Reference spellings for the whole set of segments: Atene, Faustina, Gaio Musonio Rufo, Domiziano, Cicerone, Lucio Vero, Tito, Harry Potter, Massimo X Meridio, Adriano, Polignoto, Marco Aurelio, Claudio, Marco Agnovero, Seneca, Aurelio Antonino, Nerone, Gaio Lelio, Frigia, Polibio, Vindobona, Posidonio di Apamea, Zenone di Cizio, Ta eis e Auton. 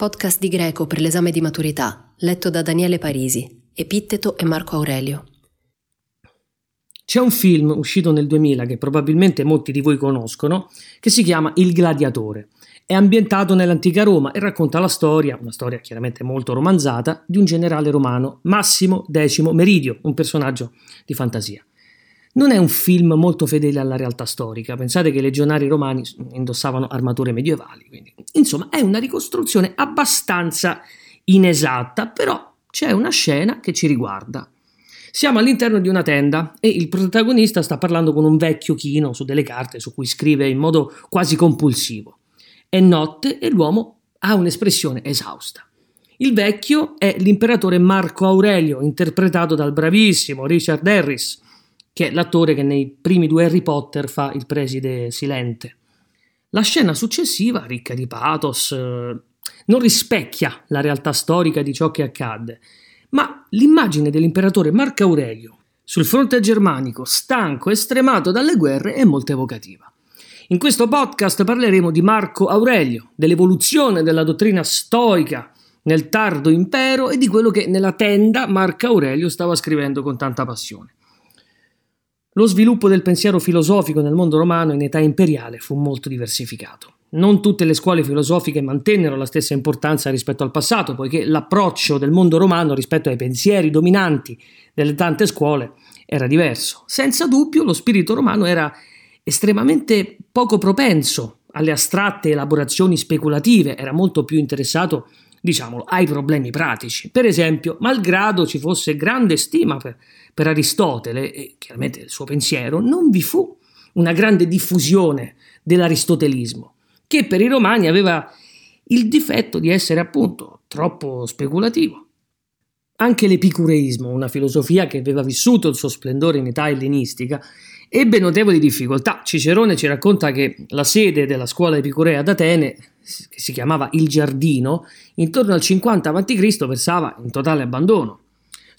Podcast di greco per l'esame di maturità, letto da Daniele Parisi, Epitteto e Marco Aurelio. C'è un film uscito nel 2000 che probabilmente molti di voi conoscono, che si chiama Il Gladiatore. È ambientato nell'antica Roma e racconta la storia, una storia chiaramente molto romanzata, di un generale romano, Massimo X Meridio, un personaggio di fantasia. Non è un film molto fedele alla realtà storica, pensate che i legionari romani indossavano armature medievali, quindi. Insomma è una ricostruzione abbastanza inesatta, però c'è una scena che ci riguarda. Siamo all'interno di una tenda e il protagonista sta parlando con un vecchio chino su delle carte su cui scrive in modo quasi compulsivo. È notte e l'uomo ha un'espressione esausta. Il vecchio è l'imperatore Marco Aurelio, interpretato dal bravissimo Richard Harris, che è l'attore che nei primi due Harry Potter fa il preside silente. La scena successiva, ricca di pathos, non rispecchia la realtà storica di ciò che accadde, ma l'immagine dell'imperatore Marco Aurelio sul fronte germanico, stanco e stremato dalle guerre, è molto evocativa. In questo podcast parleremo di Marco Aurelio, dell'evoluzione della dottrina stoica nel tardo impero e di quello che nella tenda Marco Aurelio stava scrivendo con tanta passione. Lo sviluppo del pensiero filosofico nel mondo romano in età imperiale fu molto diversificato. Non tutte le scuole filosofiche mantennero la stessa importanza rispetto al passato, poiché l'approccio del mondo romano rispetto ai pensieri dominanti delle tante scuole era diverso. Senza dubbio lo spirito romano era estremamente poco propenso alle astratte elaborazioni speculative, era molto più interessato, diciamolo, ai problemi pratici. Per esempio, malgrado ci fosse grande stima per Aristotele e chiaramente il suo pensiero, non vi fu una grande diffusione dell'aristotelismo, che per i romani aveva il difetto di essere appunto troppo speculativo. Anche l'epicureismo, una filosofia che aveva vissuto il suo splendore in età ellenistica, ebbe notevoli difficoltà. Cicerone ci racconta che la sede della scuola epicurea ad Atene, che si chiamava Il Giardino, intorno al 50 a.C. versava in totale abbandono.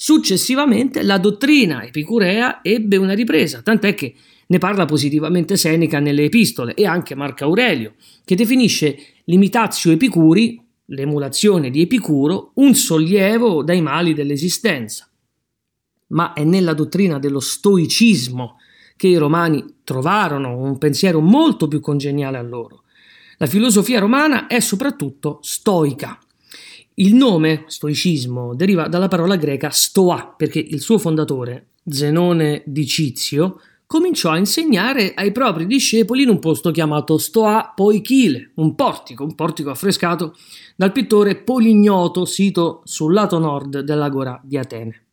Successivamente la dottrina epicurea ebbe una ripresa, tant'è che ne parla positivamente Seneca nelle epistole e anche Marco Aurelio, che definisce l'imitatio epicuri, l'emulazione di Epicuro, un sollievo dai mali dell'esistenza. Ma è nella dottrina dello stoicismo che i romani trovarono un pensiero molto più congeniale a loro. La filosofia romana è soprattutto stoica. Il nome stoicismo deriva dalla parola greca stoa, perché il suo fondatore, Zenone di Cizio, cominciò a insegnare ai propri discepoli in un posto chiamato stoa poichile, un portico affrescato dal pittore Polignoto, sito sul lato nord dell'agora di Atene.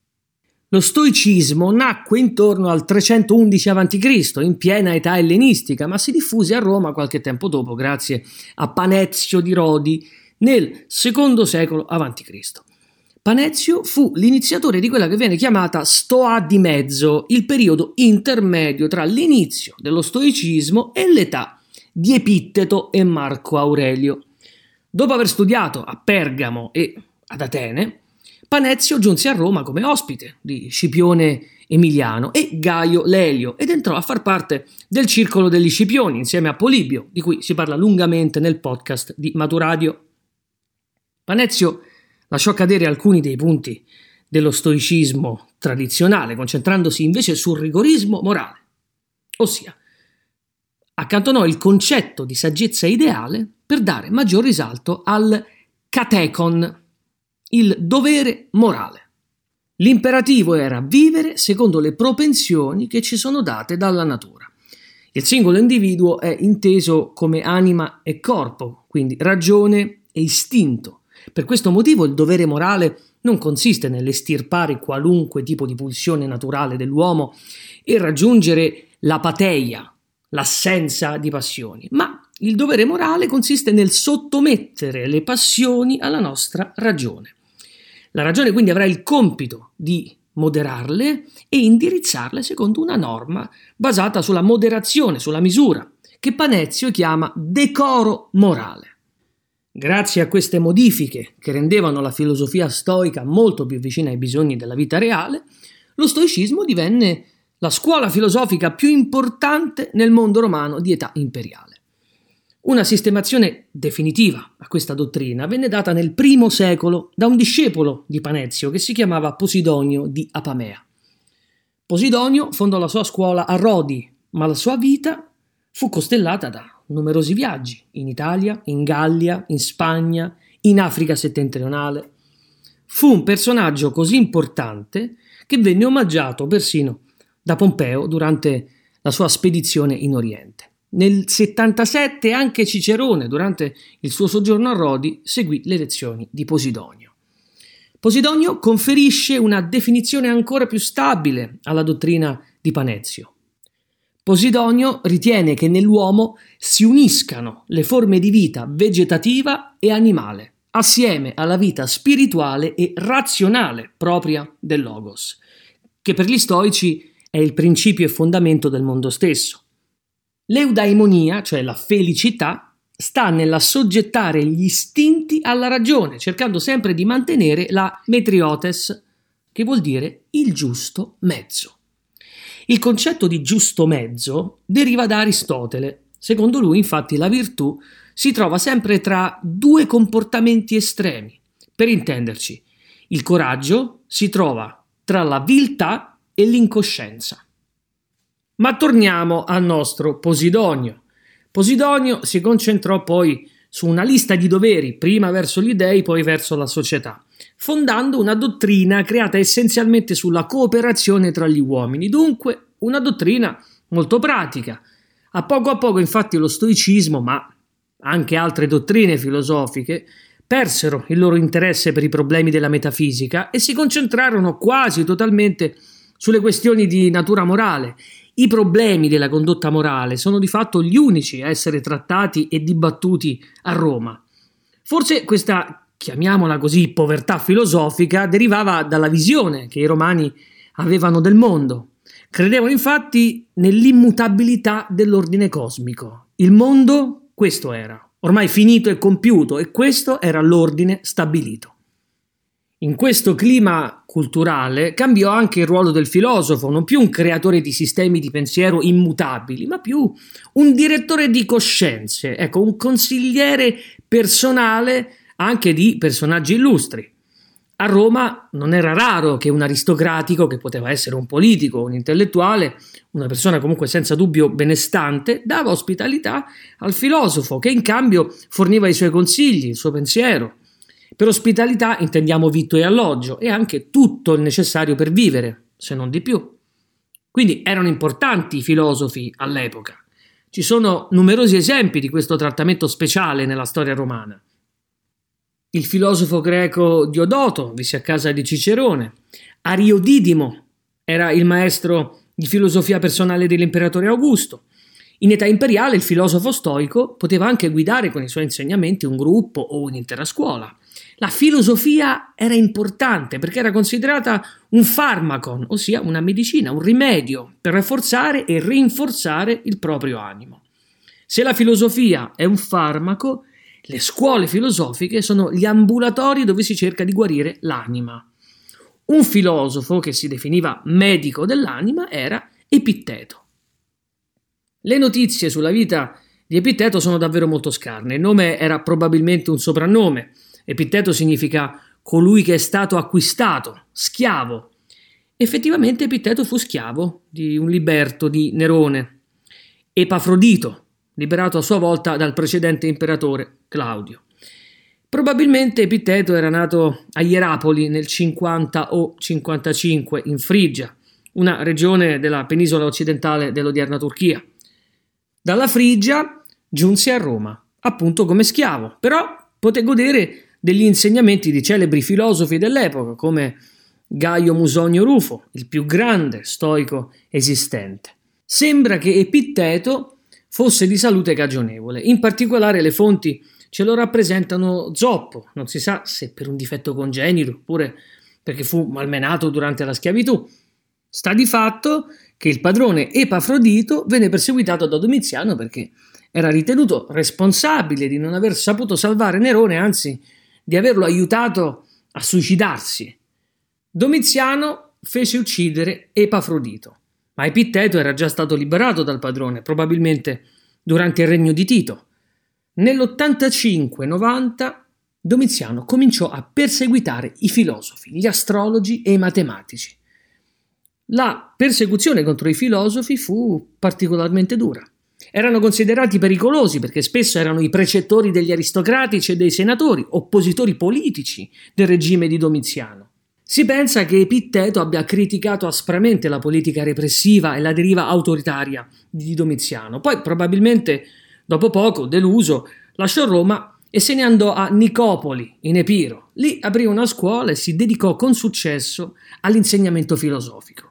Lo stoicismo nacque intorno al 311 a.C., in piena età ellenistica, ma si diffuse a Roma qualche tempo dopo grazie a Panezio di Rodi nel II secolo a.C. Panezio fu l'iniziatore di quella che viene chiamata stoa di mezzo, il periodo intermedio tra l'inizio dello stoicismo e l'età di Epitteto e Marco Aurelio. Dopo aver studiato a Pergamo e ad Atene, Panezio giunse a Roma come ospite di Scipione Emiliano e Gaio Lelio ed entrò a far parte del circolo degli Scipioni insieme a Polibio, di cui si parla lungamente nel podcast di Maturadio. Panezio lasciò cadere alcuni dei punti dello stoicismo tradizionale, concentrandosi invece sul rigorismo morale, ossia accantonò il concetto di saggezza ideale per dare maggior risalto al catechon, il dovere morale. L'imperativo era vivere secondo le propensioni che ci sono date dalla natura. Il singolo individuo è inteso come anima e corpo, quindi ragione e istinto. Per questo motivo il dovere morale non consiste nell'estirpare qualunque tipo di pulsione naturale dell'uomo e raggiungere l'apateia, l'assenza di passioni, ma il dovere morale consiste nel sottomettere le passioni alla nostra ragione. La ragione quindi avrà il compito di moderarle e indirizzarle secondo una norma basata sulla moderazione, sulla misura, che Panezio chiama decoro morale. Grazie a queste modifiche, che rendevano la filosofia stoica molto più vicina ai bisogni della vita reale, lo stoicismo divenne la scuola filosofica più importante nel mondo romano di età imperiale. Una sistemazione definitiva a questa dottrina venne data nel primo secolo da un discepolo di Panezio che si chiamava Posidonio di Apamea. Posidonio fondò la sua scuola a Rodi, ma la sua vita fu costellata da numerosi viaggi in Italia, in Gallia, in Spagna, in Africa settentrionale. Fu un personaggio così importante che venne omaggiato persino da Pompeo durante la sua spedizione in Oriente. Nel 77 anche Cicerone, durante il suo soggiorno a Rodi, seguì le lezioni di Posidonio. Posidonio conferisce una definizione ancora più stabile alla dottrina di Panezio. Posidonio ritiene che nell'uomo si uniscano le forme di vita vegetativa e animale, assieme alla vita spirituale e razionale propria del Logos, che per gli stoici è il principio e fondamento del mondo stesso. L'eudaimonia, cioè la felicità, sta nell'assoggettare gli istinti alla ragione, cercando sempre di mantenere la metriotes, che vuol dire il giusto mezzo. Il concetto di giusto mezzo deriva da Aristotele. Secondo lui, infatti, la virtù si trova sempre tra due comportamenti estremi. Per intenderci, il coraggio si trova tra la viltà e l'incoscienza. Ma torniamo al nostro Posidonio. Posidonio si concentrò poi su una lista di doveri, prima verso gli dei, poi verso la società, fondando una dottrina creata essenzialmente sulla cooperazione tra gli uomini, dunque una dottrina molto pratica. A poco infatti lo stoicismo, ma anche altre dottrine filosofiche, persero il loro interesse per i problemi della metafisica e si concentrarono quasi totalmente sulle questioni di natura morale. I problemi della condotta morale sono di fatto gli unici a essere trattati e dibattuti a Roma. Forse questa, chiamiamola così, povertà filosofica derivava dalla visione che i romani avevano del mondo. Credevano infatti nell'immutabilità dell'ordine cosmico. Il mondo, questo era, ormai finito e compiuto, e questo era l'ordine stabilito. In questo clima culturale cambiò anche il ruolo del filosofo, non più un creatore di sistemi di pensiero immutabili, ma più un direttore di coscienze, ecco, un consigliere personale anche di personaggi illustri. A Roma non era raro che un aristocratico, che poteva essere un politico, un intellettuale, una persona comunque senza dubbio benestante, dava ospitalità al filosofo, che in cambio forniva i suoi consigli, il suo pensiero. Per ospitalità intendiamo vitto e alloggio e anche tutto il necessario per vivere, se non di più. Quindi erano importanti i filosofi all'epoca. Ci sono numerosi esempi di questo trattamento speciale nella storia romana. Il filosofo greco Diodoto visse a casa di Cicerone. Ariodidimo era il maestro di filosofia personale dell'imperatore Augusto. In età imperiale il filosofo stoico poteva anche guidare con i suoi insegnamenti un gruppo o un'intera scuola. La filosofia era importante perché era considerata un farmacon, ossia una medicina, un rimedio per rafforzare e rinforzare il proprio animo. Se la filosofia è un farmaco, le scuole filosofiche sono gli ambulatori dove si cerca di guarire l'anima. Un filosofo che si definiva medico dell'anima era Epitteto. Le notizie sulla vita di Epitteto sono davvero molto scarne. Il nome era probabilmente un soprannome. Epitteto significa colui che è stato acquistato, schiavo. Effettivamente Epitteto fu schiavo di un liberto di Nerone, Epafrodito, liberato a sua volta dal precedente imperatore Claudio. Probabilmente Epitteto era nato a Ierapoli nel 50 o 55 in Frigia, una regione della penisola occidentale dell'odierna Turchia. Dalla Frigia giunse a Roma, appunto come schiavo, però poté godere degli insegnamenti di celebri filosofi dell'epoca come Gaio Musonio Rufo, il più grande stoico esistente. Sembra che Epitteto fosse di salute cagionevole. In particolare le fonti ce lo rappresentano zoppo, non si sa se per un difetto congenito oppure perché fu malmenato durante la schiavitù. Sta di fatto che il padrone Epafrodito venne perseguitato da Domiziano perché era ritenuto responsabile di non aver saputo salvare Nerone, anzi di averlo aiutato a suicidarsi. Domiziano fece uccidere Epafrodito, ma Epitteto era già stato liberato dal padrone, probabilmente durante il regno di Tito. Nell'85-90 Domiziano cominciò a perseguitare i filosofi, gli astrologi e i matematici. La persecuzione contro i filosofi fu particolarmente dura. Erano considerati pericolosi perché spesso erano i precettori degli aristocratici e dei senatori, oppositori politici del regime di Domiziano. Si pensa che Epitteto abbia criticato aspramente la politica repressiva e la deriva autoritaria di Domiziano. Poi, probabilmente, dopo poco, deluso, lasciò Roma e se ne andò a Nicopoli, in Epiro. Lì aprì una scuola e si dedicò con successo all'insegnamento filosofico.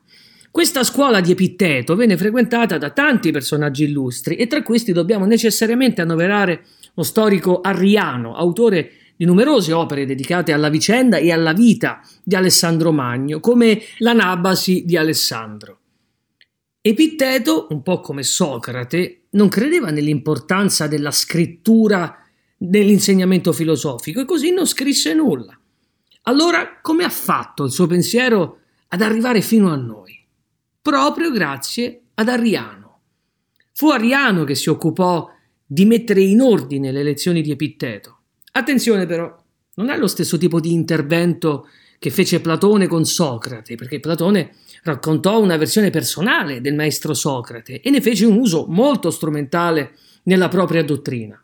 Questa scuola di Epitteto venne frequentata da tanti personaggi illustri e tra questi dobbiamo necessariamente annoverare lo storico Arriano, autore di numerose opere dedicate alla vicenda e alla vita di Alessandro Magno, come l'Anabasi di Alessandro. Epitteto, un po' come Socrate, non credeva nell'importanza della scrittura nell'insegnamento filosofico e così non scrisse nulla. Allora, come ha fatto il suo pensiero ad arrivare fino a noi? Proprio grazie ad Arriano. Fu Arriano che si occupò di mettere in ordine le lezioni di Epitteto. Attenzione però, non è lo stesso tipo di intervento che fece Platone con Socrate, perché Platone raccontò una versione personale del maestro Socrate e ne fece un uso molto strumentale nella propria dottrina.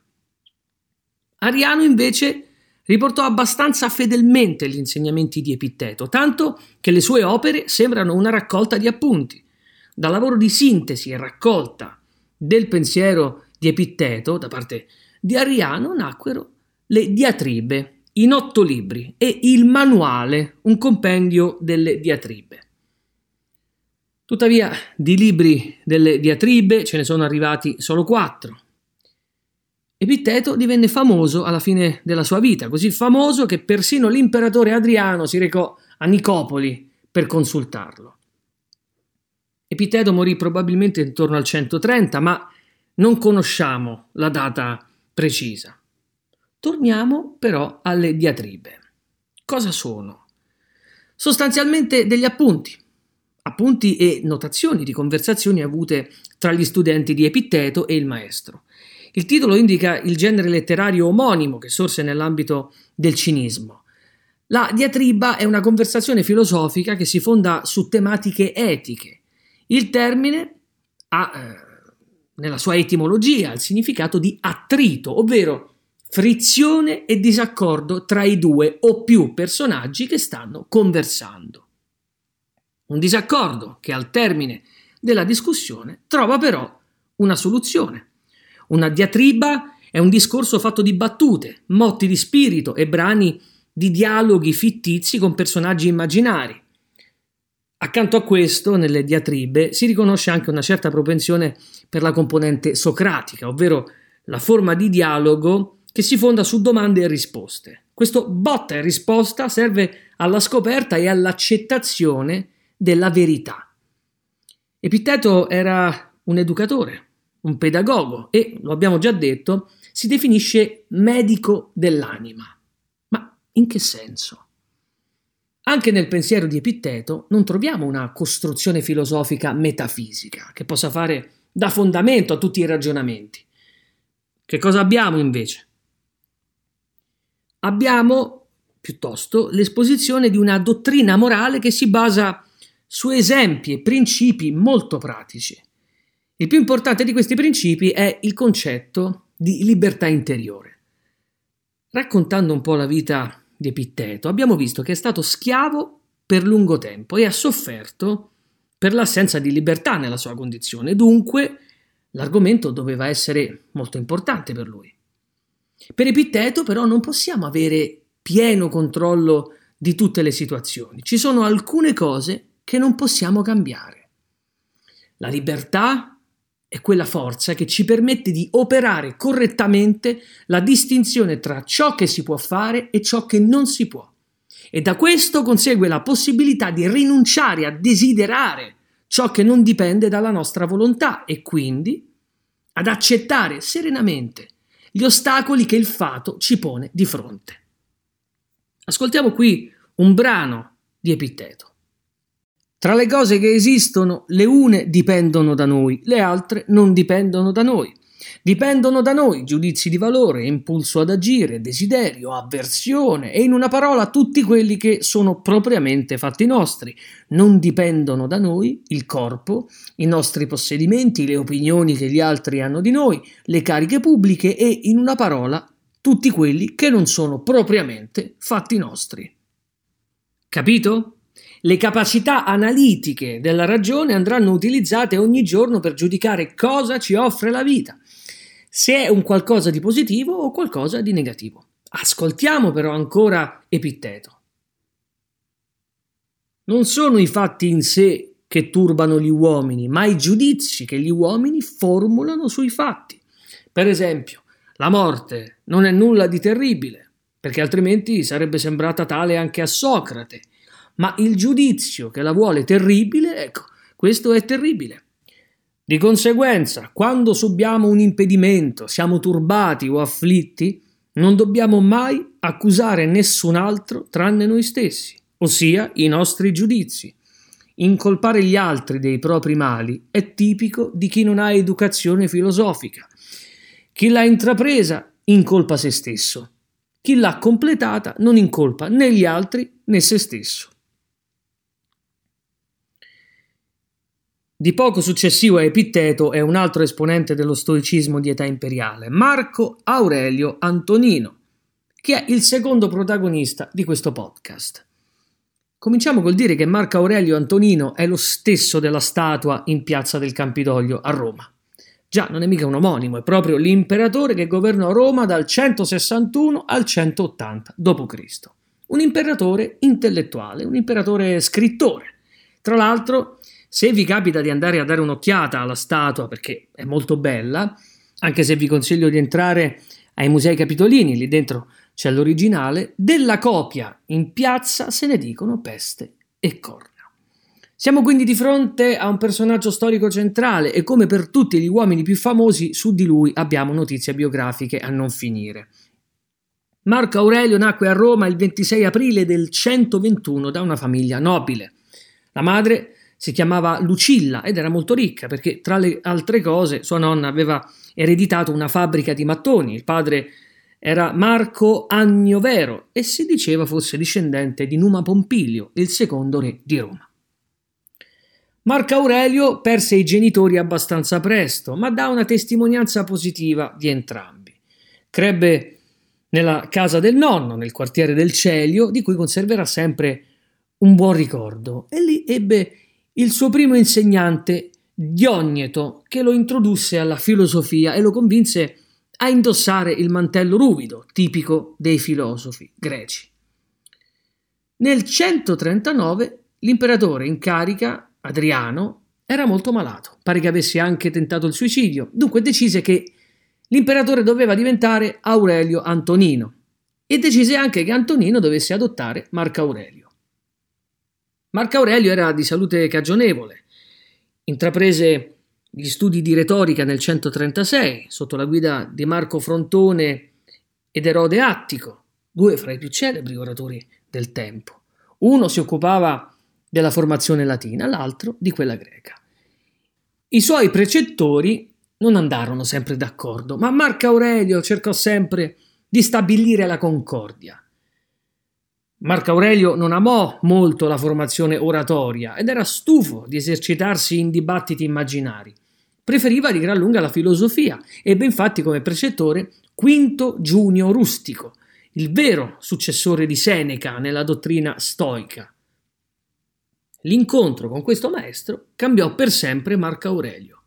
Ariano invece riportò abbastanza fedelmente gli insegnamenti di Epitteto, tanto che le sue opere sembrano una raccolta di appunti. Dal lavoro di sintesi e raccolta del pensiero di Epitteto da parte di Ariano nacquero le diatribe in 8 libri e il manuale, un compendio delle diatribe. Tuttavia, di libri delle diatribe ce ne sono arrivati solo 4. Epitteto divenne famoso alla fine della sua vita, così famoso che persino l'imperatore Adriano si recò a Nicopoli per consultarlo. Epitteto morì probabilmente intorno al 130, ma non conosciamo la data precisa. Torniamo però alle diatribe. Cosa sono? Sostanzialmente degli appunti e notazioni di conversazioni avute tra gli studenti di Epitteto e il maestro. Il titolo indica il genere letterario omonimo che sorse nell'ambito del cinismo. La diatriba è una conversazione filosofica che si fonda su tematiche etiche. Il termine ha, nella sua etimologia, il significato di attrito, ovvero frizione e disaccordo tra i 2 o più personaggi che stanno conversando. Un disaccordo che al termine della discussione trova però una soluzione. Una diatriba è un discorso fatto di battute, motti di spirito e brani di dialoghi fittizi con personaggi immaginari. Accanto a questo, nelle diatribe, si riconosce anche una certa propensione per la componente socratica, ovvero la forma di dialogo che si fonda su domande e risposte. Questo botta e risposta serve alla scoperta e all'accettazione della verità. Epitteto era un educatore, un pedagogo e, lo abbiamo già detto, si definisce medico dell'anima. Ma in che senso? Anche nel pensiero di Epitteto non troviamo una costruzione filosofica metafisica che possa fare da fondamento a tutti i ragionamenti. Che cosa abbiamo invece? Abbiamo piuttosto l'esposizione di una dottrina morale che si basa su esempi e principi molto pratici. Il più importante di questi principi è il concetto di libertà interiore. Raccontando un po' la vita di Epitteto, abbiamo visto che è stato schiavo per lungo tempo e ha sofferto per l'assenza di libertà nella sua condizione. Dunque, l'argomento doveva essere molto importante per lui. Per Epitteto, però, non possiamo avere pieno controllo di tutte le situazioni. Ci sono alcune cose che non possiamo cambiare. La libertà è quella forza che ci permette di operare correttamente la distinzione tra ciò che si può fare e ciò che non si può. E da questo consegue la possibilità di rinunciare a desiderare ciò che non dipende dalla nostra volontà e quindi ad accettare serenamente gli ostacoli che il fato ci pone di fronte. Ascoltiamo qui un brano di Epitteto. Tra le cose che esistono, le une dipendono da noi, le altre non dipendono da noi. Dipendono da noi giudizi di valore, impulso ad agire, desiderio, avversione e in una parola tutti quelli che sono propriamente fatti nostri. Non dipendono da noi il corpo, i nostri possedimenti, le opinioni che gli altri hanno di noi, le cariche pubbliche e in una parola tutti quelli che non sono propriamente fatti nostri. Capito? Le capacità analitiche della ragione andranno utilizzate ogni giorno per giudicare cosa ci offre la vita, se è un qualcosa di positivo o qualcosa di negativo. Ascoltiamo però ancora Epitteto. Non sono i fatti in sé che turbano gli uomini, ma i giudizi che gli uomini formulano sui fatti. Per esempio, la morte non è nulla di terribile, perché altrimenti sarebbe sembrata tale anche a Socrate, ma il giudizio che la vuole terribile, ecco, questo è terribile. Di conseguenza, quando subiamo un impedimento, siamo turbati o afflitti, non dobbiamo mai accusare nessun altro tranne noi stessi, ossia i nostri giudizi. Incolpare gli altri dei propri mali è tipico di chi non ha educazione filosofica. Chi l'ha intrapresa incolpa se stesso. Chi l'ha completata non incolpa né gli altri né se stesso. Di poco successivo a Epitteto è un altro esponente dello stoicismo di età imperiale, Marco Aurelio Antonino, che è il secondo protagonista di questo podcast. Cominciamo col dire che Marco Aurelio Antonino è lo stesso della statua in Piazza del Campidoglio a Roma. Già, non è mica un omonimo, è proprio l'imperatore che governò Roma dal 161 al 180 d.C. Un imperatore intellettuale, un imperatore scrittore. Tra l'altro, se vi capita di andare a dare un'occhiata alla statua, perché è molto bella, anche se vi consiglio di entrare ai Musei Capitolini, lì dentro c'è l'originale, della copia in piazza se ne dicono peste e corna. Siamo quindi di fronte a un personaggio storico centrale e come per tutti gli uomini più famosi, su di lui abbiamo notizie biografiche a non finire. Marco Aurelio nacque a Roma il 26 aprile del 121 da una famiglia nobile. La madre si chiamava Lucilla ed era molto ricca perché, tra le altre cose, sua nonna aveva ereditato una fabbrica di mattoni. Il padre era Marco Agnovero e si diceva fosse discendente di Numa Pompilio, il secondo re di Roma. Marco Aurelio perse i genitori abbastanza presto, ma dà una testimonianza positiva di entrambi. Crebbe nella casa del nonno, nel quartiere del Celio, di cui conserverà sempre un buon ricordo, e lì ebbe il suo primo insegnante, Diogneto, che lo introdusse alla filosofia e lo convinse a indossare il mantello ruvido, tipico dei filosofi greci. Nel 139 l'imperatore in carica, Adriano, era molto malato, pare che avesse anche tentato il suicidio, dunque decise che l'imperatore doveva diventare Aurelio Antonino e decise anche che Antonino dovesse adottare Marco Aurelio. Marco Aurelio era di salute cagionevole, intraprese gli studi di retorica nel 136 sotto la guida di Marco Frontone ed Erode Attico, due fra i più celebri oratori del tempo. Uno si occupava della formazione latina, l'altro di quella greca. I suoi precettori non andarono sempre d'accordo, ma Marco Aurelio cercò sempre di stabilire la concordia. Marco Aurelio non amò molto la formazione oratoria ed era stufo di esercitarsi in dibattiti immaginari. Preferiva di gran lunga la filosofia, ebbe infatti come precettore Quinto Giunio Rustico, il vero successore di Seneca nella dottrina stoica. L'incontro con questo maestro cambiò per sempre Marco Aurelio.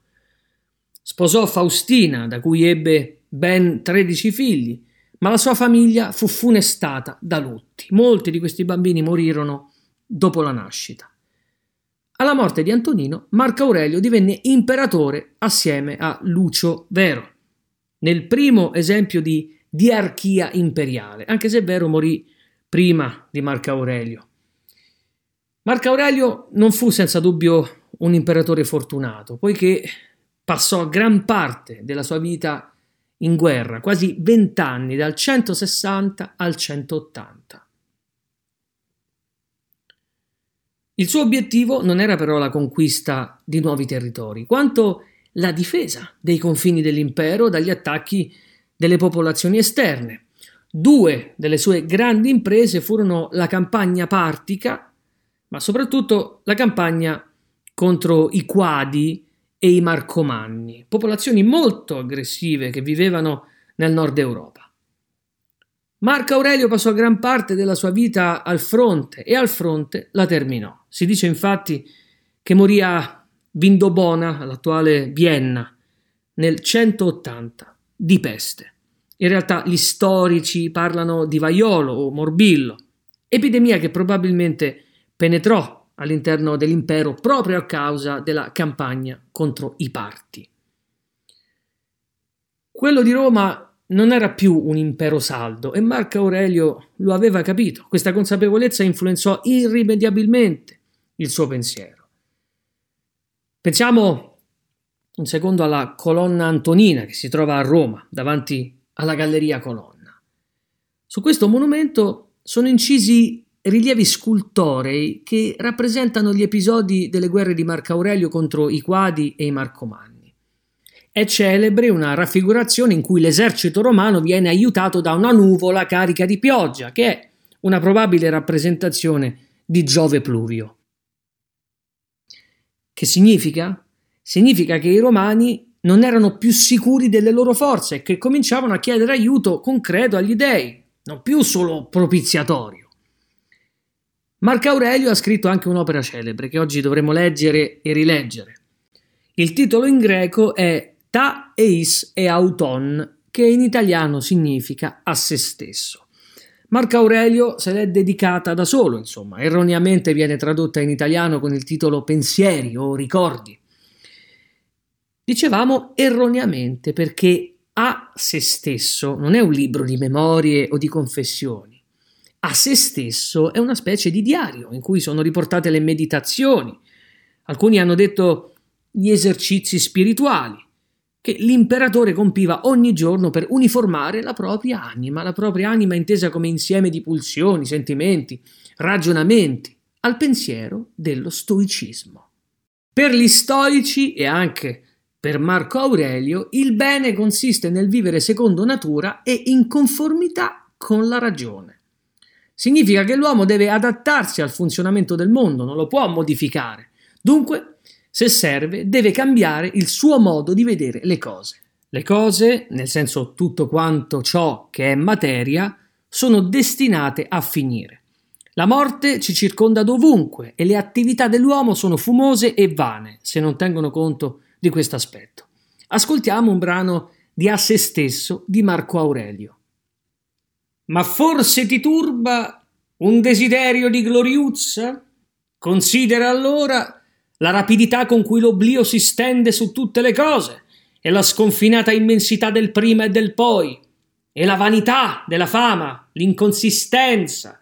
Sposò Faustina, da cui ebbe ben 13 figli, ma la sua famiglia fu funestata da lutti. Molti di questi bambini morirono dopo la nascita. Alla morte di Antonino, Marco Aurelio divenne imperatore assieme a Lucio Vero, nel primo esempio di diarchia imperiale, anche se Vero morì prima di Marco Aurelio. Marco Aurelio non fu senza dubbio un imperatore fortunato, poiché passò gran parte della sua vita in guerra, quasi 20 anni, dal 160 al 180. Il suo obiettivo non era però la conquista di nuovi territori, quanto la difesa dei confini dell'impero dagli attacchi delle popolazioni esterne. 2 delle sue grandi imprese furono la campagna partica, ma soprattutto la campagna contro i Quadi e i Marcomanni, popolazioni molto aggressive che vivevano nel nord Europa. Marco Aurelio passò gran parte della sua vita al fronte e al fronte la terminò. Si dice infatti che morì a Vindobona, all'attuale Vienna, nel 180 di peste. In realtà gli storici parlano di vaiolo o morbillo, epidemia che probabilmente penetrò all'interno dell'impero proprio a causa della campagna contro i parti. Quello di Roma non era più un impero saldo e Marco Aurelio lo aveva capito. Questa consapevolezza influenzò irrimediabilmente il suo pensiero. Pensiamo un secondo alla colonna antonina che si trova a Roma davanti alla Galleria Colonna. Su questo monumento sono incisi rilievi scultorei che rappresentano gli episodi delle guerre di Marco Aurelio contro i Quadi e i Marcomanni. È celebre una raffigurazione in cui l'esercito romano viene aiutato da una nuvola carica di pioggia, che è una probabile rappresentazione di Giove Pluvio. Che significa? Significa che i romani non erano più sicuri delle loro forze e che cominciavano a chiedere aiuto concreto agli dei, non più solo propiziatorio. Marco Aurelio ha scritto anche un'opera celebre che oggi dovremo leggere e rileggere. Il titolo in greco è Ta eis e auton, che in italiano significa a se stesso. Marco Aurelio se l'è dedicata da solo, insomma, erroneamente viene tradotta in italiano con il titolo Pensieri o Ricordi. Dicevamo erroneamente perché a se stesso non è un libro di memorie o di confessioni. A se stesso è una specie di diario in cui sono riportate le meditazioni, alcuni hanno detto gli esercizi spirituali, che l'imperatore compiva ogni giorno per uniformare la propria anima intesa come insieme di pulsioni, sentimenti, ragionamenti, al pensiero dello stoicismo. Per gli stoici e anche per Marco Aurelio il bene consiste nel vivere secondo natura e in conformità con la ragione. Significa che l'uomo deve adattarsi al funzionamento del mondo, non lo può modificare. Dunque, se serve, deve cambiare il suo modo di vedere le cose. Le cose, nel senso tutto quanto ciò che è materia, sono destinate a finire. La morte ci circonda dovunque e le attività dell'uomo sono fumose e vane, se non tengono conto di questo aspetto. Ascoltiamo un brano di A se stesso di Marco Aurelio. Ma forse ti turba un desiderio di gloriuzza? Considera allora la rapidità con cui l'oblio si stende su tutte le cose e la sconfinata immensità del prima e del poi e la vanità della fama, l'inconsistenza,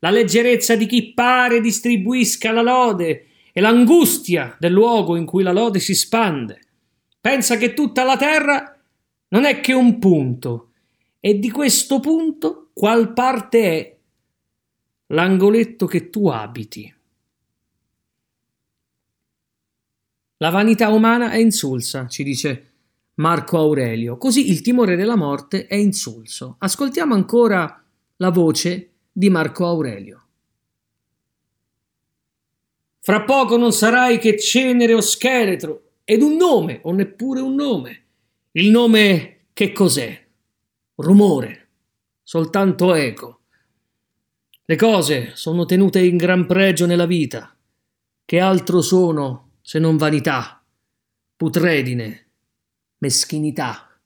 la leggerezza di chi pare distribuisca la lode e l'angustia del luogo in cui la lode si spande. Pensa che tutta la terra non è che un punto, e di questo punto qual parte è l'angoletto che tu abiti? La vanità umana è insulsa, ci dice Marco Aurelio. Così il timore della morte è insulso. Ascoltiamo ancora la voce di Marco Aurelio. Fra poco non sarai che cenere o scheletro, ed un nome, o neppure un nome. Il nome che cos'è? Rumore, soltanto eco. Le cose sono tenute in gran pregio nella vita, che altro sono se non vanità, putredine, meschinità.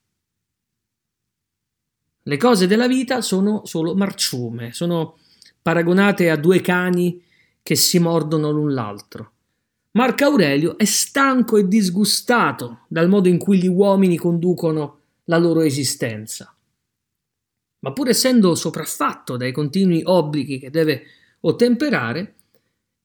Le cose della vita sono solo marciume, sono paragonate a 2 cani che si mordono l'un l'altro. Marco Aurelio è stanco e disgustato dal modo in cui gli uomini conducono la loro esistenza. Ma pur essendo sopraffatto dai continui obblighi che deve ottemperare,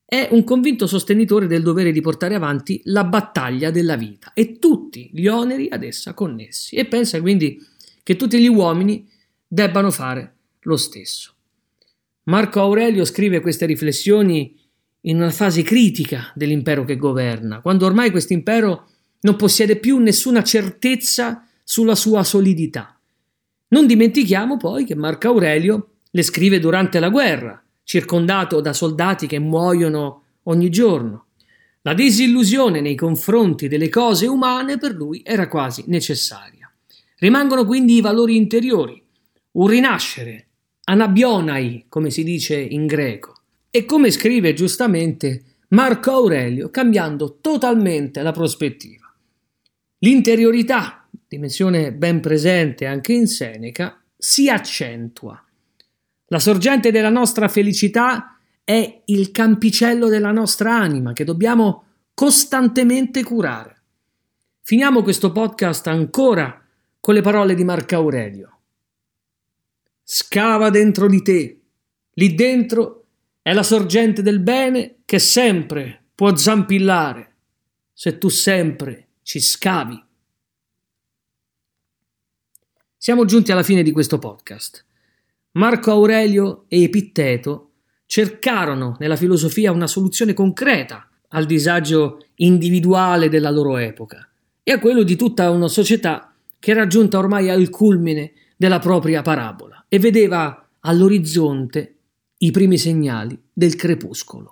è un convinto sostenitore del dovere di portare avanti la battaglia della vita e tutti gli oneri ad essa connessi, e pensa quindi che tutti gli uomini debbano fare lo stesso. Marco Aurelio scrive queste riflessioni in una fase critica dell'impero che governa, quando ormai questo impero non possiede più nessuna certezza sulla sua solidità. Non dimentichiamo poi che Marco Aurelio le scrive durante la guerra, circondato da soldati che muoiono ogni giorno. La disillusione nei confronti delle cose umane per lui era quasi necessaria. Rimangono quindi i valori interiori, un rinascere, anabionai, come si dice in greco. E come scrive giustamente Marco Aurelio, cambiando totalmente la prospettiva. L'interiorità, dimensione ben presente anche in Seneca, si accentua. La sorgente della nostra felicità è il campicello della nostra anima che dobbiamo costantemente curare. Finiamo questo podcast ancora con le parole di Marco Aurelio. Scava dentro di te, lì dentro è la sorgente del bene che sempre può zampillare, se tu sempre ci scavi. Siamo giunti alla fine di questo podcast. Marco Aurelio e Epitteto cercarono nella filosofia una soluzione concreta al disagio individuale della loro epoca e a quello di tutta una società che era giunta ormai al culmine della propria parabola e vedeva all'orizzonte i primi segnali del crepuscolo.